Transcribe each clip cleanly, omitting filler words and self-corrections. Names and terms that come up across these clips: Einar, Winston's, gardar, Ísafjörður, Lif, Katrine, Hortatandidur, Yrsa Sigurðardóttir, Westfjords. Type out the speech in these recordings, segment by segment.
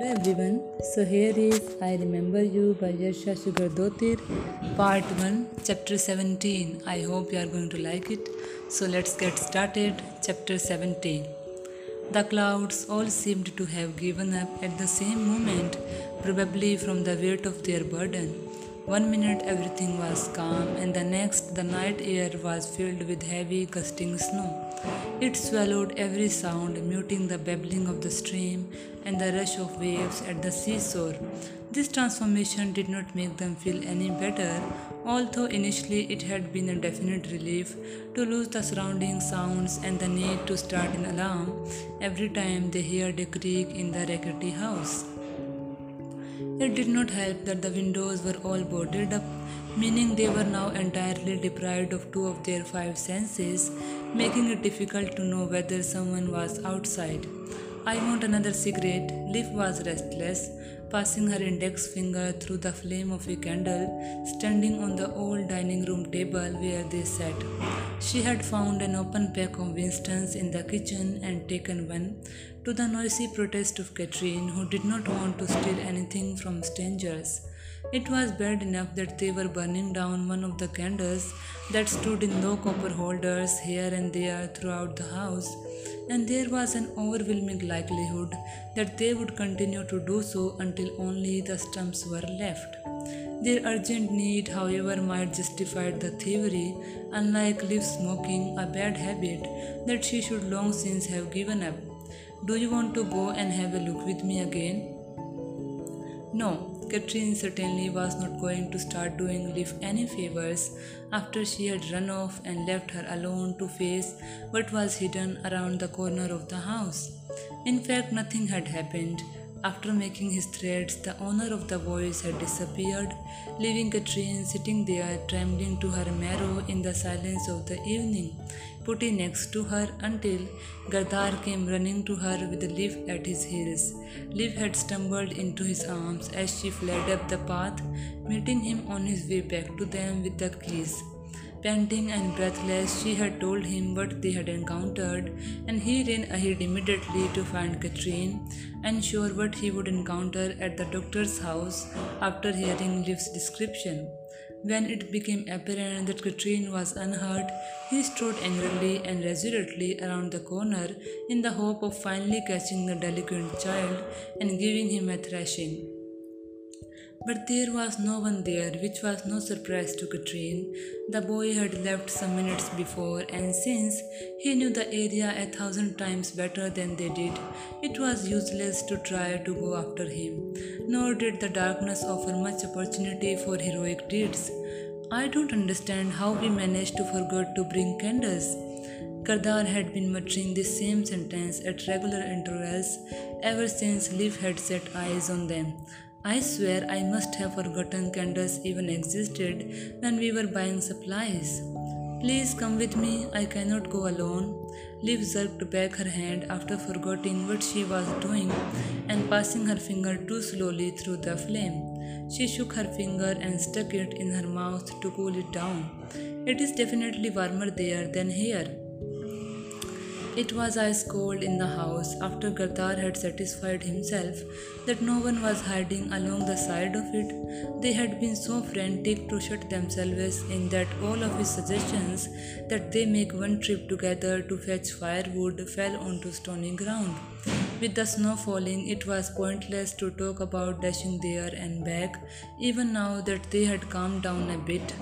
Hello everyone, so here is I Remember You by Yrsa Sigurðardóttir, part 1, chapter 17. I hope you are going to like it. So let's get started. Chapter 17. The clouds all seemed to have given up at the same moment, probably from the weight of their burden. 1 minute everything was calm, and the next the night air was filled with heavy gusting snow. It swallowed every sound, muting the babbling of the stream and the rush of waves at the seashore. This transformation did not make them feel any better, although initially it had been a definite relief to lose the surrounding sounds and the need to start an alarm every time they heard a creak in the rickety house. It did not help that the windows were all boarded up, meaning they were now entirely deprived of two of their five senses, making it difficult to know whether someone was outside. "I want another cigarette." Lif was restless, passing her index finger through the flame of a candle standing on the old dining room table where they sat. She had found an open pack of Winston's in the kitchen and taken one, to the noisy protest of Katrine, who did not want to steal anything from strangers. It was bad enough that they were burning down one of the candles that stood in low copper holders here and there throughout the house, and there was an overwhelming likelihood that they would continue to do so until only the stumps were left. Their urgent need, however, might justify the theory, unlike Lif's smoking, a bad habit that she should long since have given up. "Do you want to go and have a look with me again?" No. Katrine certainly was not going to start doing Lif any favors after she had run off and left her alone to face what was hidden around the corner of the house. In fact, nothing had happened. After making his threats, the owner of the voice had disappeared, leaving Katrine sitting there trembling to her marrow in the silence of the evening, putty next to her, until Gardar came running to her with Lif at his heels. Lif had stumbled into his arms as she fled up the path, meeting him on his way back to them with the keys. Panting and breathless, she had told him what they had encountered, and he ran ahead immediately to find Katrine, unsure what he would encounter at the doctor's house after hearing Lif's description. When it became apparent that Katrine was unhurt, he strode angrily and resolutely around the corner in the hope of finally catching the delinquent child and giving him a thrashing. But there was no one there, which was no surprise to Katrine. The boy had left some minutes before, and since he knew the area 1,000 times better than they did, it was useless to try to go after him. Nor did the darkness offer much opportunity for heroic deeds. "I don't understand how we managed to forget to bring candles." Gardar had been muttering this same sentence at regular intervals ever since Lif had set eyes on them. "I swear I must have forgotten candles even existed when we were buying supplies." "Please come with me, I cannot go alone." Lif jerked back her hand after forgetting what she was doing and passing her finger too slowly through the flame. She shook her finger and stuck it in her mouth to cool it down. "It is definitely warmer there than here." It was ice cold in the house after Gardar had satisfied himself that no one was hiding along the side of it. They had been so frantic to shut themselves in that all of his suggestions that they make one trip together to fetch firewood fell onto stony ground. With the snow falling, it was pointless to talk about dashing there and back, even now that they had calmed down a bit,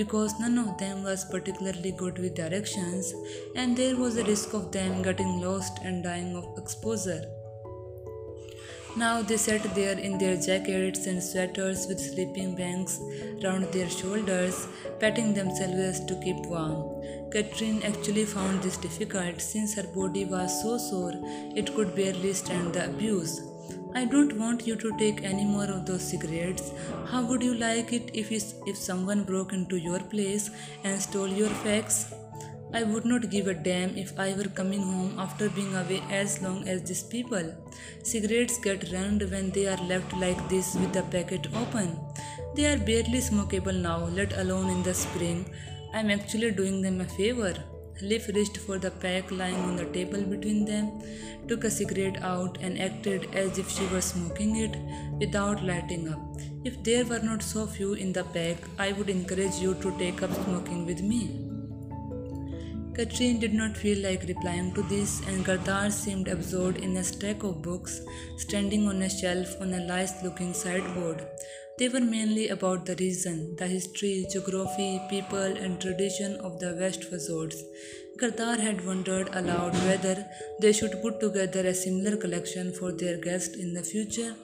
because none of them was particularly good with directions, and there was a risk of them getting lost and dying of exposure. Now they sat there in their jackets and sweaters with sleeping bags round their shoulders, patting themselves to keep warm. Katrine actually found this difficult, since her body was so sore it could barely stand the abuse. "I don't want you to take any more of those cigarettes. How would you like it if someone broke into your place and stole your fax?" "I would not give a damn if I were coming home after being away as long as these people. Cigarettes get ruined when they are left like this with the packet open. They are barely smokable now, let alone in the spring. I am actually doing them a favor." Lif reached for the pack lying on the table between them, took a cigarette out and acted as if she were smoking it without lighting up. If there were not so few in the pack, I would encourage you to take up smoking with me. Katrine did not feel like replying to this, and Gardar seemed absorbed in a stack of books standing on a shelf on a nice-looking sideboard. They were mainly about the region, the history, geography, people and tradition of the Westfjords. Gardar had wondered aloud whether they should put together a similar collection for their guest in the future.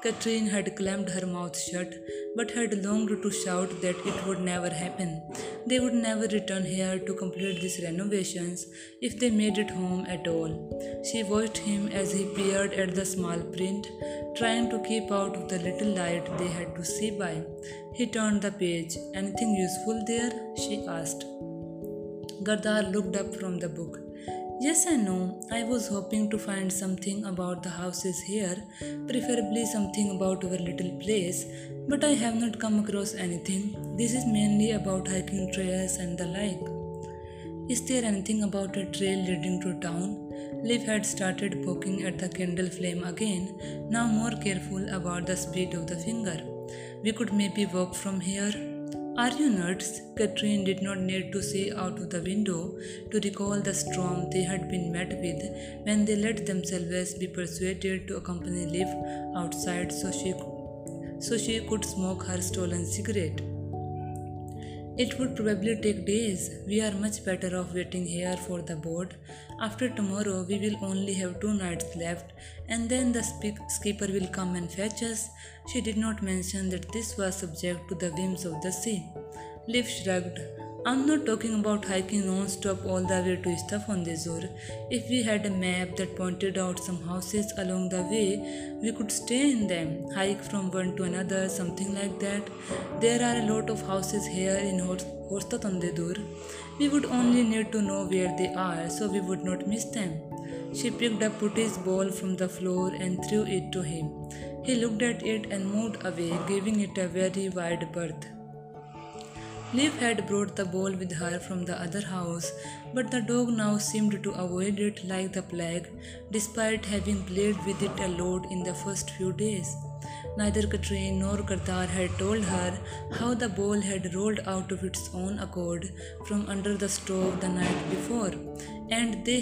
Katrine had clamped her mouth shut, but had longed to shout that it would never happen. They would never return here to complete these renovations if they made it home at all. She watched him as he peered at the small print, trying to keep out of the little light they had to see by. He turned the page. "Anything useful there?" she asked. Gardar looked up from the book. "Yes and no. I was hoping to find something about the houses here, preferably something about our little place, but I have not come across anything. This is mainly about hiking trails and the like." "Is there anything about a trail leading to town?" Liv had started poking at the candle flame again, now more careful about the speed of the finger. "We could maybe walk from here." "Are you nuts?" Katrine did not need to see out of the window to recall the storm they had been met with when they let themselves be persuaded to accompany Liv outside so she could smoke her stolen cigarette. "It would probably take days. We are much better off waiting here for the boat. After tomorrow we will only have 2 nights left, and then the skipper will come and fetch us." She did not mention that this was subject to the whims of the sea. Liv shrugged. "I'm not talking about hiking non-stop all the way to Ísafjörður. If we had a map that pointed out some houses along the way, we could stay in them, hike from one to another, something like that. There are a lot of houses here in Hortatandidur. We would only need to know where they are, so we would not miss them." She picked up Putti's ball from the floor and threw it to him. He looked at it and moved away, giving it a very wide berth. Liv had brought the ball with her from the other house, but the dog now seemed to avoid it like the plague, despite having played with it a lot in the first few days. Neither Katrine nor Gardar had told her how the ball had rolled out of its own accord from under the stove the night before, and they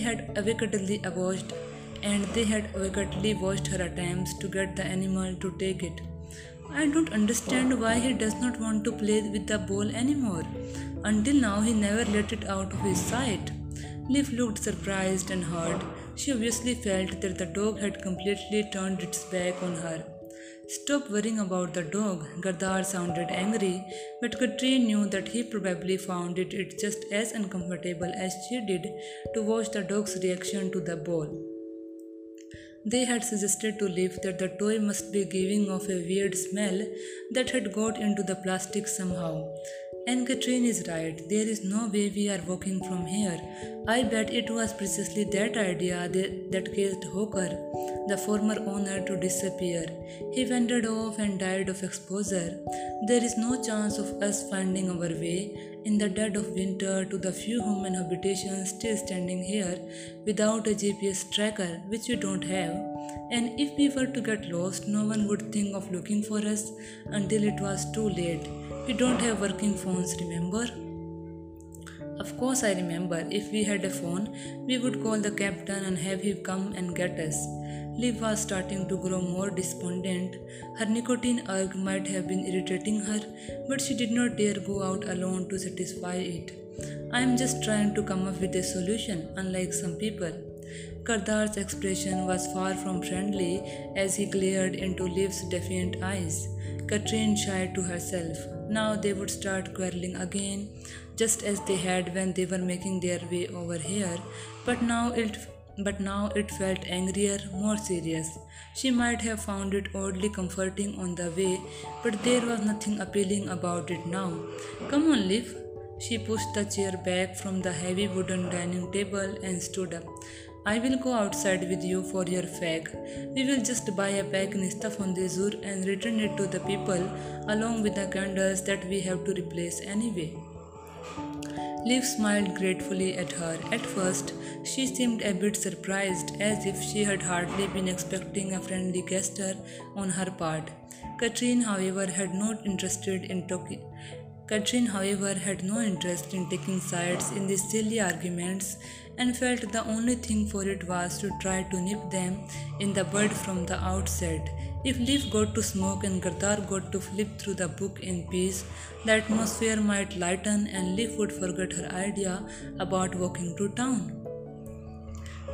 had awkwardly watched her attempts to get the animal to take it. "I don't understand why he does not want to play with the ball anymore. Until now he never let it out of his sight." Liv looked surprised and hurt. She obviously felt that the dog had completely turned its back on her. "Stop worrying about the dog." Gardar sounded angry, but Katrine knew that he probably found it just as uncomfortable as she did to watch the dog's reaction to the ball. They had suggested to Liv that the toy must be giving off a weird smell that had got into the plastic somehow. "And Katrine is right. There is no way we are walking from here. I bet it was precisely that idea that caused Hawker, the former owner, to disappear. He wandered off and died of exposure. There is no chance of us finding our way in the dead of winter to the few human habitations still standing here without a GPS tracker, which we don't have. And if we were to get lost, no one would think of looking for us until it was too late. We don't have working phones, remember?" "Of course I remember. If we had a phone, we would call the captain and have him come and get us." Liv was starting to grow more despondent. Her nicotine urge might have been irritating her, but she did not dare go out alone to satisfy it. "I am just trying to come up with a solution, unlike some people." Gardar's expression was far from friendly as he glared into Liv's defiant eyes. Katrine shied to herself. Now they would start quarreling again, just as they had when they were making their way over here, but now it felt angrier, more serious. She might have found it oddly comforting on the way, but there was nothing appealing about it now. "Come on, Liv." She pushed the chair back from the heavy wooden dining table and stood up. "I will go outside with you for your fag. We will just buy a pack in Ísafjörður and return it to the people along with the candles that we have to replace anyway." Lif smiled gratefully at her. At first, she seemed a bit surprised, as if she had hardly been expecting a friendly gesture on her part. Katrine, however, had no interest in taking sides in these silly arguments and felt the only thing for it was to try to nip them in the bud from the outset. If Lif got to smoke and Gardar got to flip through the book in peace, the atmosphere might lighten and Lif would forget her idea about walking to town.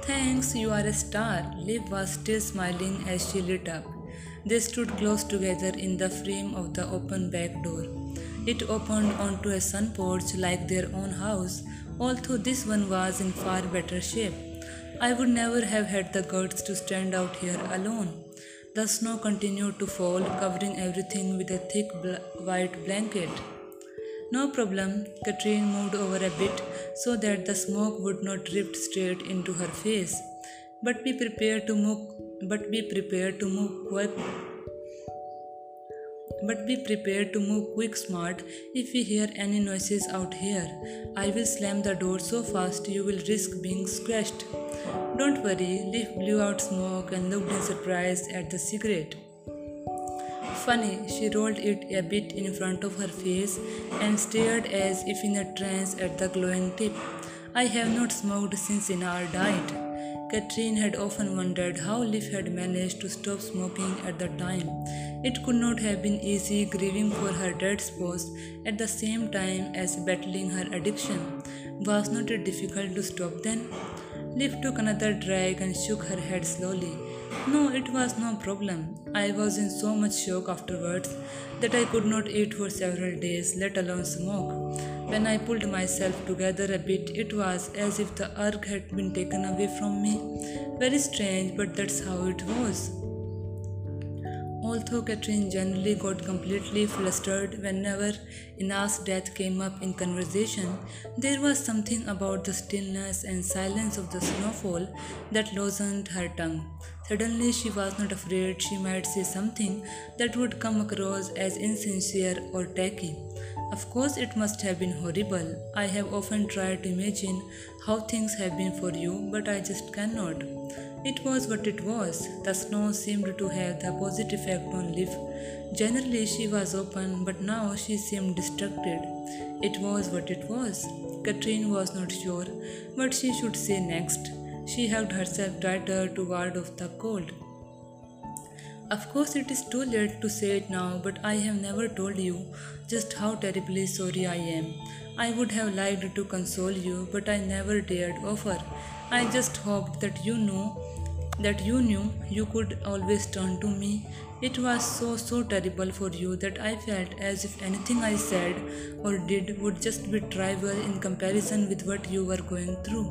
"Thanks, you are a star," Lif was still smiling as she lit up. They stood close together in the frame of the open back door. It opened onto a sun porch like their own house, although this one was in far better shape. "I would never have had the guts to stand out here alone." The snow continued to fall, covering everything with a thick white blanket. "No problem." Katrine moved over a bit so that the smoke would not drift straight into her face. But be prepared to move quick, smart. If we hear any noises out here, I will slam the door so fast you will risk being squashed." "Don't worry." Lif blew out smoke and looked in surprise at the cigarette. Funny, she rolled it a bit in front of her face and stared as if in a trance at the glowing tip. "I have not smoked since Einar died." Katrine had often wondered how Lif had managed to stop smoking at the time. It could not have been easy, grieving for her dead spouse at the same time as battling her addiction. Was not it difficult to stop then? Lif took another drag and shook her head slowly. "No, it was no problem. I was in so much shock afterwards that I could not eat for several days, let alone smoke. When I pulled myself together a bit, it was as if the urge had been taken away from me. Very strange, but that's how it was." Although Katrine generally got completely flustered whenever Einar's death came up in conversation, there was something about the stillness and silence of the snowfall that loosened her tongue. Suddenly she was not afraid she might say something that would come across as insincere or tacky. "Of course it must have been horrible. I have often tried to imagine how things have been for you, but I just cannot." It was what it was. The snow seemed to have the opposite effect on Lif. Generally she was open, but now she seemed distracted. It was what it was. Katrine was not sure what she should say next. She hugged herself tighter to ward off the cold. "Of course it is too late to say it now, but I have never told you just how terribly sorry I am. I would have liked to console you, but I never dared offer. I just hoped that you knew you could always turn to me. It was so terrible for you that I felt as if anything I said or did would just be trivial in comparison with what you were going through.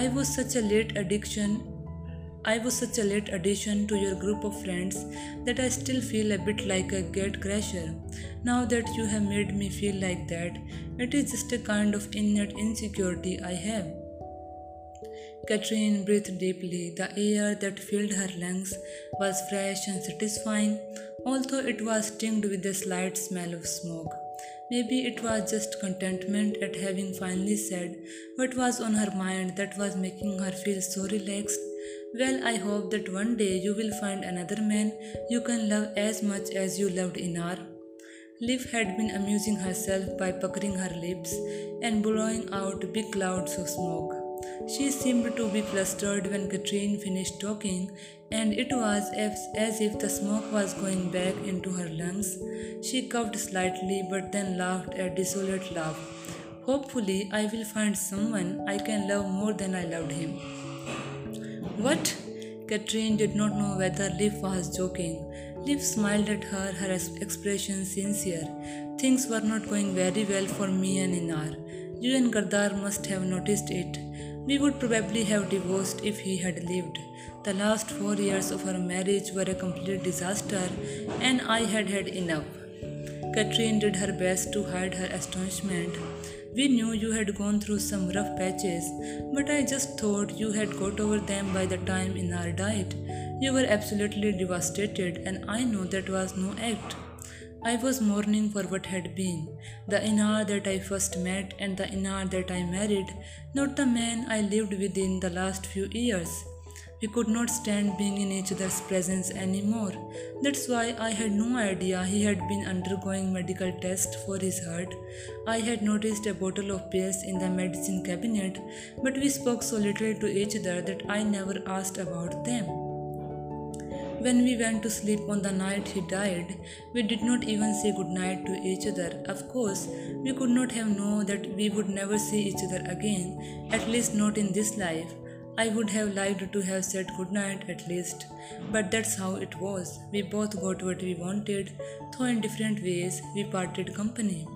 I was such a late addition to your group of friends that I still feel a bit like a gatecrasher. Now that you have made me feel like that, it is just a kind of innate insecurity I have." Katrine breathed deeply. The air that filled her lungs was fresh and satisfying, although it was tinged with a slight smell of smoke. Maybe it was just contentment at having finally said what was on her mind that was making her feel so relaxed. "Well, I hope that one day you will find another man you can love as much as you loved Einar." Lif had been amusing herself by puckering her lips and blowing out big clouds of smoke. She seemed to be flustered when Katrine finished talking, and it was as if the smoke was going back into her lungs. She coughed slightly but then laughed a desolate laugh. "Hopefully I will find someone I can love more than I loved him." "What?" Katrine did not know whether Lif was joking. Lif smiled at her, her expression sincere. "Things were not going very well for me and Einar. You and Gardar must have noticed it. We would probably have divorced if he had lived. The last 4 years of our marriage were a complete disaster, and I had had enough." Katrine did her best to hide her astonishment. "We knew you had gone through some rough patches, but I just thought you had got over them by the time Einar died. You were absolutely devastated, and I know that was no act." I was mourning for what had been, the Einar that I first met and the Einar that I married, not the man I lived with in the last few years. We could not stand being in each other's presence anymore. That's why I had no idea he had been undergoing medical tests for his heart. I had noticed a bottle of pills in the medicine cabinet, but we spoke so little to each other that I never asked about them. When we went to sleep on the night he died, we did not even say goodnight to each other. Of course, we could not have known that we would never see each other again, at least not in this life. I would have liked to have said goodnight at least, but that's how it was. We both got what we wanted, though in different ways we parted company.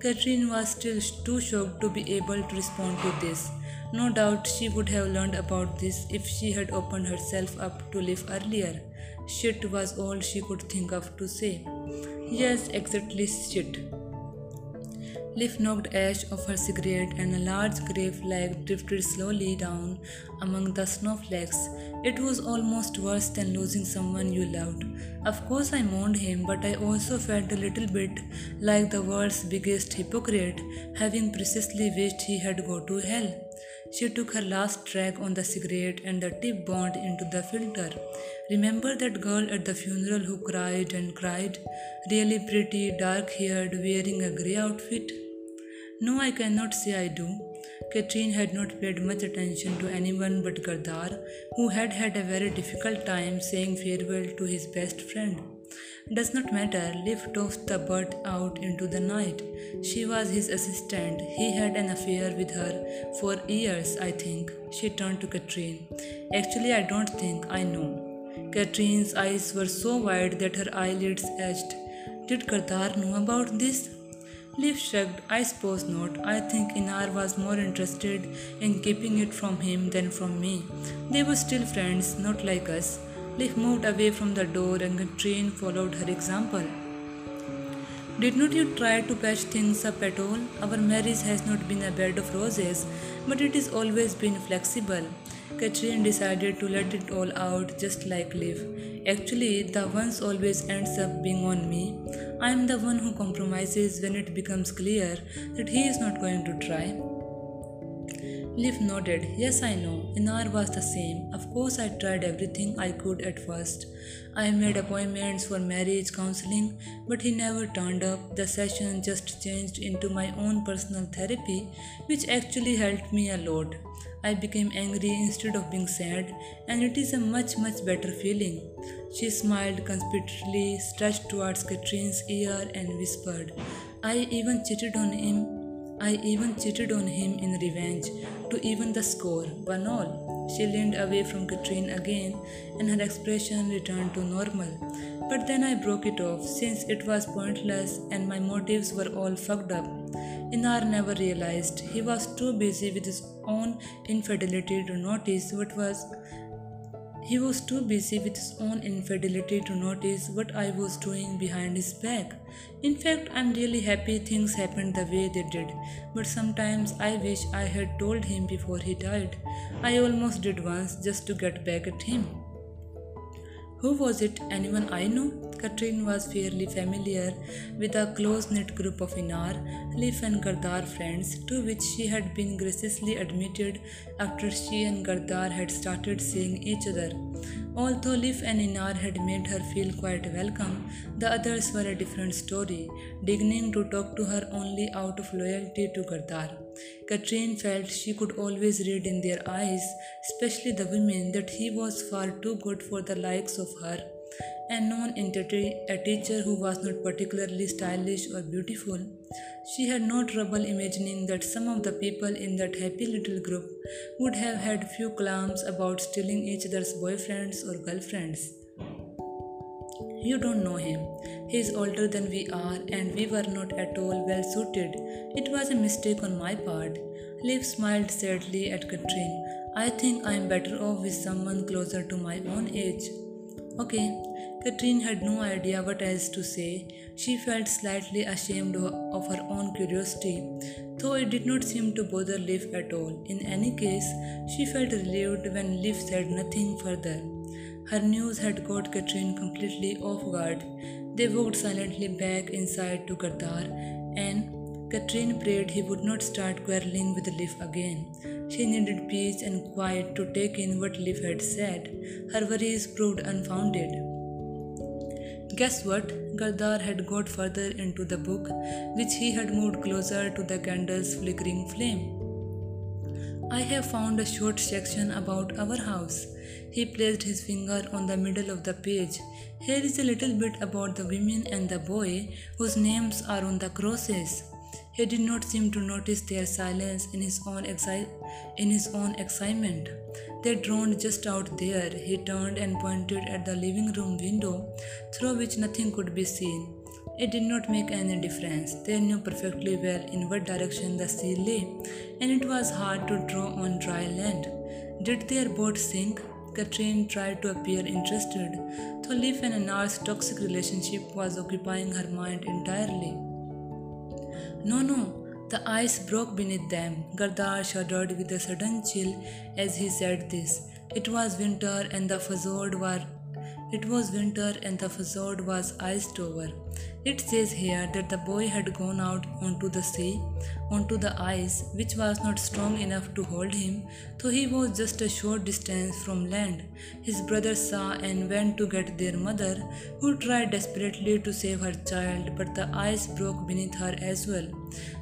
Katrine was still too shocked to be able to respond to this. No doubt she would have learned about this if she had opened herself up to Lif earlier. Shit was all she could think of to say. Yes, exactly shit. Lif knocked ash off her cigarette and a large grey flag drifted slowly down among the snowflakes. It was almost worse than losing someone you loved. Of course I mourned him, but I also felt a little bit like the world's biggest hypocrite, having precisely wished he had gone to hell. She took her last drag on the cigarette and the tip burned into the filter. Remember that girl at the funeral who cried and cried? Really pretty, dark-haired, wearing a grey outfit? No, I cannot say I do. Katrine had not paid much attention to anyone but Gardar, who had had a very difficult time saying farewell to his best friend. Does not matter, Lif tossed the bird out into the night. She was his assistant. He had an affair with her for years, I think. She turned to Katrine. Actually, I don't think, I know. Katrine's eyes were so wide that her eyelids edged. Did Gardar know about this? Lif shrugged. I suppose not. I think Einar was more interested in keeping it from him than from me. They were still friends, not like us. Lif moved away from the door and Katrine followed her example. Did not you try to patch things up at all? Our marriage has not been a bed of roses, but it has always been flexible. Katrine decided to let it all out just like Lif. Actually, the ones always ends up being on me. I am the one who compromises when it becomes clear that he is not going to try. Lif nodded. Yes, I know. Einar was the same. Of course, I tried everything I could at first. I made appointments for marriage counseling, but he never turned up. The session just changed into my own personal therapy, which actually helped me a lot. I became angry instead of being sad, and it is a much, much better feeling. She smiled conspicuously, stretched towards Katrine's ear and whispered, I even cheated on him in revenge, to even the score, one all. She leaned away from Katrine again, and her expression returned to normal. But then I broke it off, since it was pointless and my motives were all fucked up. Einar never realized. He was too busy with his own infidelity to notice what I was doing behind his back. In fact, I'm really happy things happened the way they did, but sometimes I wish I had told him before he died. I almost did once, just to get back at him. Who was it? Anyone I know? Katrine was fairly familiar with a close-knit group of Einar, Lif and Gardar friends, to which she had been graciously admitted after she and Gardar had started seeing each other. Although Lif and Einar had made her feel quite welcome, the others were a different story, deigning to talk to her only out of loyalty to Gardar. Katrine felt she could always read in their eyes, especially the women, that he was far too good for the likes of her. A non-entity, a teacher who was not particularly stylish or beautiful, she had no trouble imagining that some of the people in that happy little group would have had few qualms about stealing each other's boyfriends or girlfriends. You don't know him. He is older than we are, and we were not at all well suited. It was a mistake on my part. Lif smiled sadly at Katrine. I think I am better off with someone closer to my own age. Okay. Katrine had no idea what else to say. She felt slightly ashamed of her own curiosity, though it did not seem to bother Lif at all. In any case, she felt relieved when Lif said nothing further. Her news had caught Katrine completely off guard. They walked silently back inside to Gardar, and Katrine prayed he would not start quarreling with Lif again. She needed peace and quiet to take in what Lif had said. Her worries proved unfounded. Guess what? Gardar had got further into the book, which he had moved closer to the candle's flickering flame. I have found a short section about our house. He placed his finger on the middle of the page. Here is a little bit about the women and the boy whose names are on the crosses. He did not seem to notice their silence in his own excitement. They droned just out there. He turned and pointed at the living room window, through which nothing could be seen. It did not make any difference. They knew perfectly well in what direction the sea lay, and it was hard to draw on dry land. Did their boat sink? Katrine tried to appear interested, though Lif and Einar's toxic relationship was occupying her mind entirely. No. The ice broke beneath them. Gardar shuddered with a sudden chill as he said this. It was winter and the fjord was iced over. It says here that the boy had gone out onto the sea, onto the ice, which was not strong enough to hold him, though he was just a short distance from land. His brother saw and went to get their mother, who tried desperately to save her child, but the ice broke beneath her as well.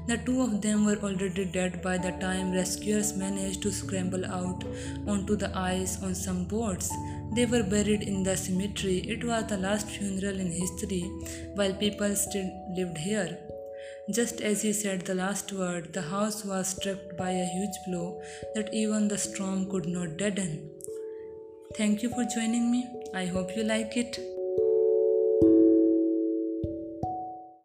The two of them were already dead by the time rescuers managed to scramble out onto the ice on some boats. They were buried in the cemetery. It was the last funeral in history, while people still lived here. Just as he said the last word, the house was struck by a huge blow that even the storm could not deaden. Thank you for joining me. I hope you like it.